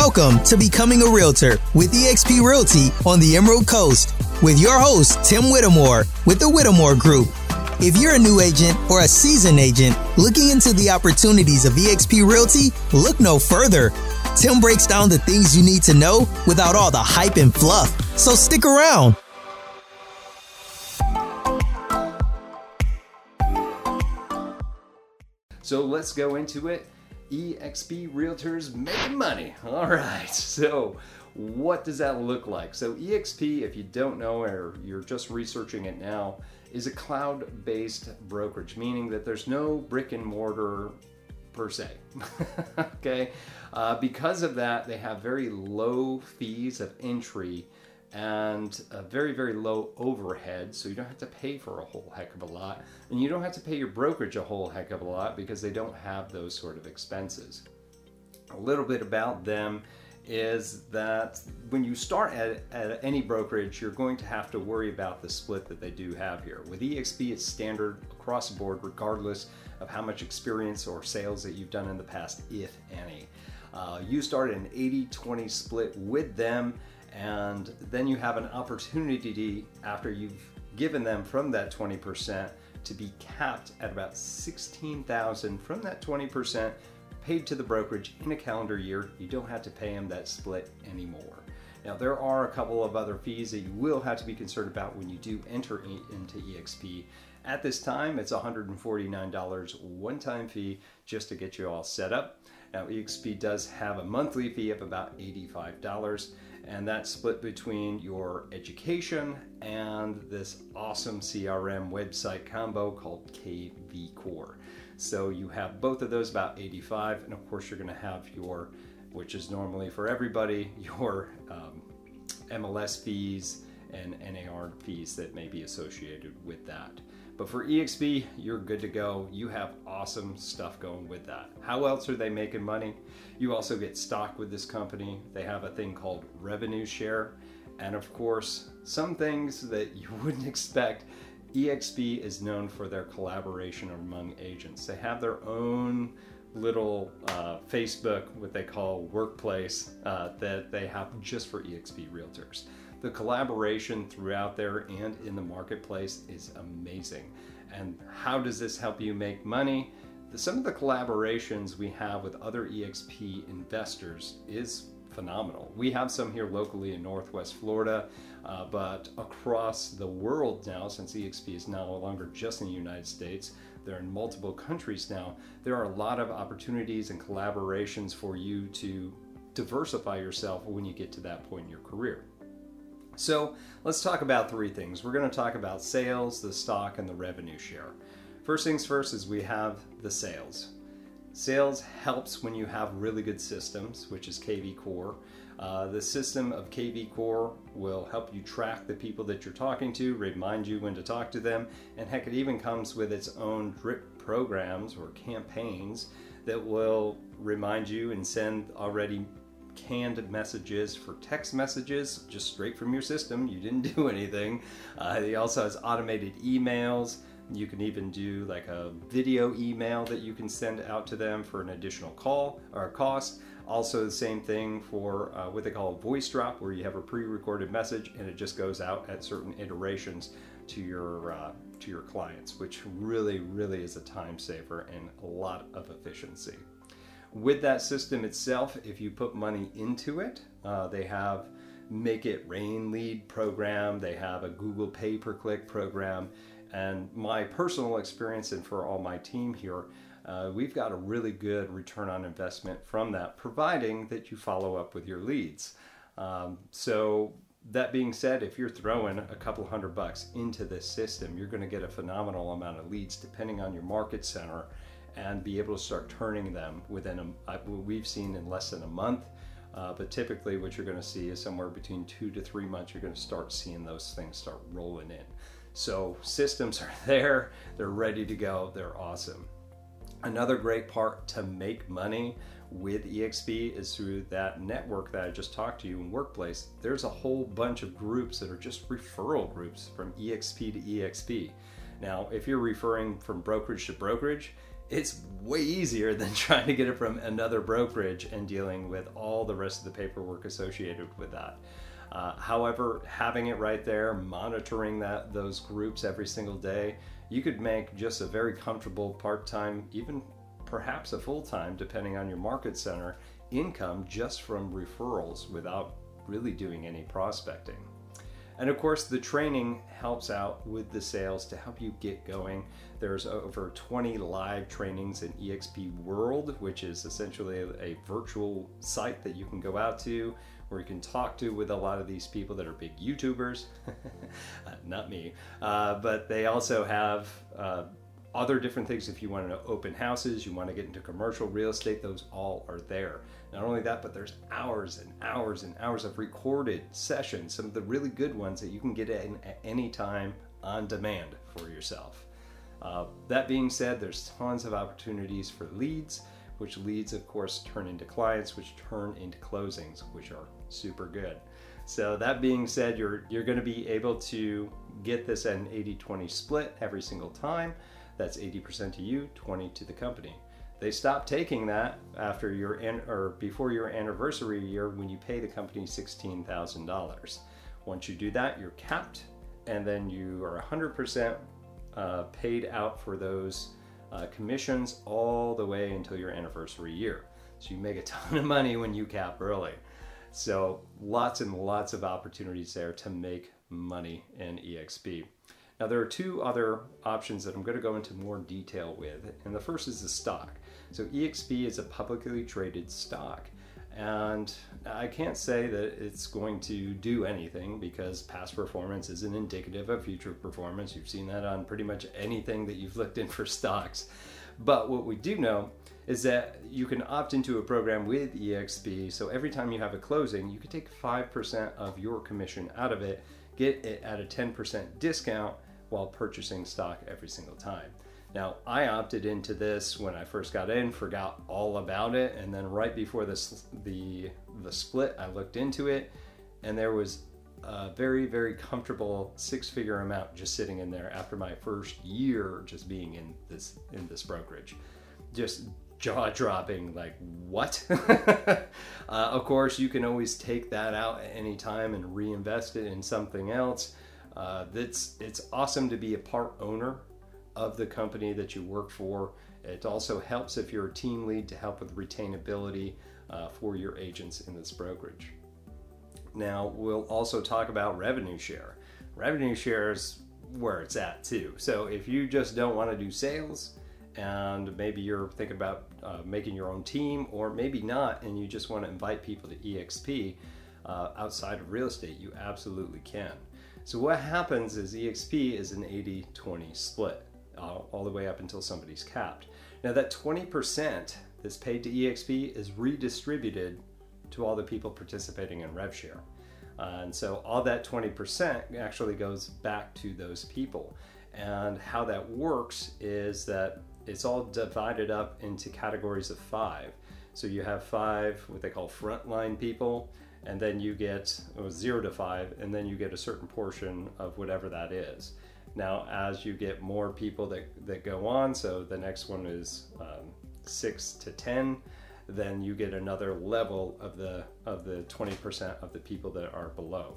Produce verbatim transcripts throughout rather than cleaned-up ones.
Welcome to Becoming a Realtor with eXp Realty on the Emerald Coast with your host, Tim Whittemore with the Whittemore Group. If you're a new agent or a seasoned agent looking into the opportunities of eXp Realty, look no further. Tim breaks down the things you need to know without all the hype and fluff, so stick around. So let's go into it. eXp Realtors making money. All right, so what does that look like? So eXp, if you don't know or you're just researching it now, is a cloud-based brokerage, meaning that there's no brick and mortar per se. Okay, uh, because of that, they have very low fees of entry and a very, very low overhead, so you don't have to pay for a whole heck of a lot, and you don't have to pay your brokerage a whole heck of a lot because they don't have those sort of expenses. A little bit about them is that when you start at, at any brokerage, you're going to have to worry about the split that they do have here. With eXp, it's standard across the board, regardless of how much experience or sales that you've done in the past, if any. Uh, you start at an eighty twenty split with them, and then you have an opportunity after you've given them from that twenty percent to be capped at about sixteen thousand dollars from that twenty percent paid to the brokerage in a calendar year. You don't have to pay them that split anymore. Now, there are a couple of other fees that you will have to be concerned about when you do enter into eXp. At this time, it's one hundred forty-nine dollars one-time fee just to get you all set up. Now, eXp does have a monthly fee of about eighty-five dollars, and that's split between your education and this awesome C R M website combo called kvCORE. So you have both of those, about eighty-five, and of course you're gonna have your, which is normally for everybody, your um, M L S fees and N A R fees that may be associated with that. But for eXp, you're good to go. You have awesome stuff going with that. How else are they making money? You also get stock with this company. They have a thing called revenue share. And of course, some things that you wouldn't expect. eXp is known for their collaboration among agents. They have their own little uh, Facebook, what they call workplace, uh, that they have just for eXp Realtors. The collaboration throughout there and in the marketplace is amazing. And how does this help you make money? The, some of the collaborations we have with other eXp investors is phenomenal. We have some here locally in Northwest Florida, uh, but across the world now, since eXp is now no longer just in the United States, they're in multiple countries now, there are a lot of opportunities and collaborations for you to diversify yourself when you get to that point in your career. So let's talk about three things. We're going to talk about sales, the stock, and the revenue share. First things first is we have the sales. Sales helps when you have really good systems, which is kvCORE. Uh, the system of kvCORE will help you track the people that you're talking to, remind you when to talk to them, and heck, it even comes with its own drip programs or campaigns that will remind you and send already canned messages for text messages just straight from your system. You didn't do anything. Uh, it also has automated emails. You can even do like a video email that you can send out to them for an additional call or cost. Also the same thing for uh, what they call a voice drop, where you have a pre-recorded message and it just goes out at certain iterations to your uh, to your clients, which really, really is a time saver and a lot of efficiency. With that system itself, if you put money into it, uh, they have Make It Rain lead program, they have a Google pay-per-click program, and my personal experience and for all my team here, uh, we've got a really good return on investment from that, providing that you follow up with your leads. Um, so that being said, if you're throwing a couple hundred bucks into this system, you're going to get a phenomenal amount of leads depending on your market center, and be able to start turning them within a, we've seen in less than a month, uh, but typically what you're gonna see is somewhere between two to three months, you're gonna start seeing those things start rolling in. So systems are there, they're ready to go, they're awesome. Another great part to make money with eXp is through that network that I just talked to you in Workplace. There's a whole bunch of groups that are just referral groups from eXp to eXp. Now, if you're referring from brokerage to brokerage, it's way easier than trying to get it from another brokerage and dealing with all the rest of the paperwork associated with that. Uh, however, having it right there, monitoring that those groups every single day, you could make just a very comfortable part-time, even perhaps a full-time, depending on your market center, income just from referrals without really doing any prospecting. And of course, the training helps out with the sales to help you get going. There's over twenty live trainings in E X P World, which is essentially a virtual site that you can go out to where you can talk to with a lot of these people that are big YouTubers, not me, uh, but they also have uh, other different things. If you want to know open houses, you want to get into commercial real estate, those all are there. Not only that, but there's hours and hours and hours of recorded sessions, some of the really good ones that you can get in at any time on demand for yourself. Uh, that being said, there's tons of opportunities for leads, which leads, of course, turn into clients, which turn into closings, which are super good. So that being said, you're, you're going to be able to get this at an eighty twenty split every single time. That's eighty percent to you, twenty to the company. They stop taking that after your an or before your anniversary year when you pay the company sixteen thousand dollars. Once you do that, you're capped, and then you are one hundred percent uh, paid out for those uh, commissions all the way until your anniversary year. So you make a ton of money when you cap early. So lots and lots of opportunities there to make money in E X P. Now, there are two other options that I'm going to go into more detail with, and the first is the stock. So E X P is a publicly traded stock, and I can't say that it's going to do anything because past performance isn't indicative of future performance. You've seen that on pretty much anything that you've looked in for stocks. But what we do know is that you can opt into a program with E X P, so every time you have a closing, you can take five percent of your commission out of it, get it at a ten percent discount, while purchasing stock every single time. Now, I opted into this when I first got in, forgot all about it, and then right before this, the, the split, I looked into it, and there was a very, very comfortable six-figure amount just sitting in there after my first year just being in this, in this brokerage. Just jaw-dropping, like, what? uh, of course, you can always take that out at any time and reinvest it in something else. Uh, it's, it's awesome to be a part owner of the company that you work for. It also helps if you're a team lead to help with retainability uh, for your agents in this brokerage. Now, we'll also talk about revenue share. Revenue share is where it's at too. So if you just don't want to do sales and maybe you're thinking about uh, making your own team, or maybe not, and you just want to invite people to E X P uh, outside of real estate, you absolutely can. So what happens is E X P is an eighty twenty split uh, all the way up until somebody's capped. Now that twenty percent that's paid to E X P is redistributed to all the people participating in rev share. Uh, and so all that twenty percent actually goes back to those people. And how that works is that it's all divided up into categories of five. So you have five, what they call frontline people, and then you get oh, zero to five, and then you get a certain portion of whatever that is. Now, as you get more people that, that go on, so the next one is um, six to ten, then you get another level of the, of the twenty percent of the people that are below.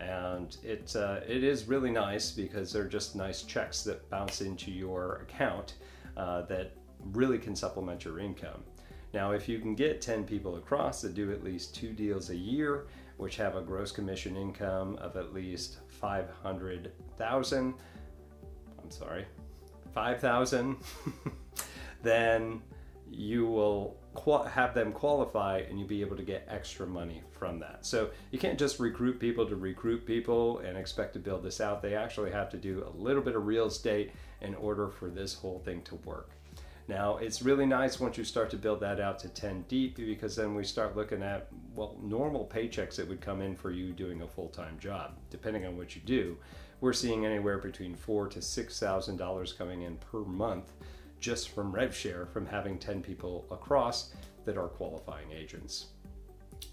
And it, uh, it is really nice because they're just nice checks that bounce into your account uh, that really can supplement your income. Now, if you can get ten people across that do at least two deals a year, which have a gross commission income of at least five hundred thousand, I'm sorry, five thousand, then you will have them qualify and you'll be able to get extra money from that. So you can't just recruit people to recruit people and expect to build this out. They actually have to do a little bit of real estate in order for this whole thing to work. Now, it's really nice once you start to build that out to ten deep, because then we start looking at, well, normal paychecks that would come in for you doing a full-time job, depending on what you do. We're seeing anywhere between four to six thousand dollars coming in per month just from rev share from having ten people across that are qualifying agents.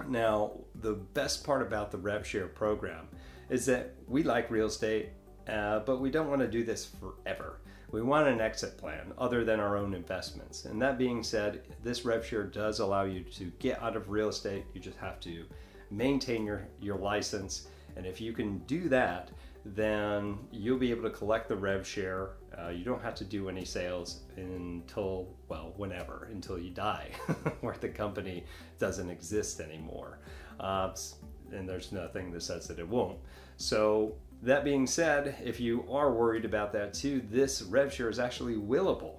Now, the best part about the rev share program is that we like real estate, uh, but we don't want to do this forever. We want an exit plan other than our own investments. And that being said, this rev share does allow you to get out of real estate. You just have to maintain your, your license. And if you can do that, then you'll be able to collect the rev share. Uh, you don't have to do any sales until, well, whenever, until you die or the company doesn't exist anymore. Uh, and there's nothing that says that it won't. So that being said, if you are worried about that too, this rev share is actually willable.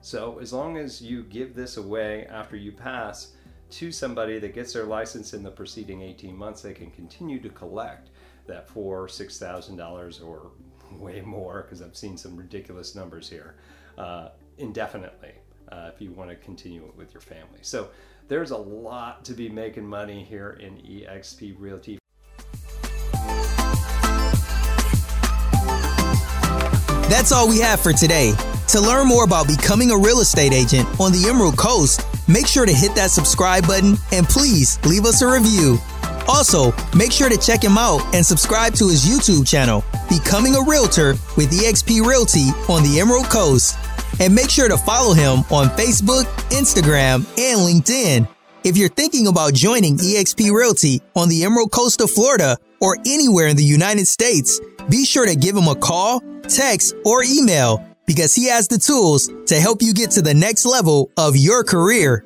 So as long as you give this away after you pass to somebody that gets their license in the preceding eighteen months, they can continue to collect that for six thousand dollars or way more, because I've seen some ridiculous numbers here, uh, indefinitely, uh, if you want to continue it with your family. So there's a lot to be making money here in eXp Realty. That's all we have for today. To learn more about becoming a real estate agent on the Emerald Coast, make sure to hit that subscribe button and please leave us a review. Also, make sure to check him out and subscribe to his YouTube channel, Becoming a Realtor with eXp Realty on the Emerald Coast. And make sure to follow him on Facebook, Instagram, and LinkedIn. If you're thinking about joining eXp Realty on the Emerald Coast of Florida or anywhere in the United States, be sure to give him a call, text, or email, because he has the tools to help you get to the next level of your career.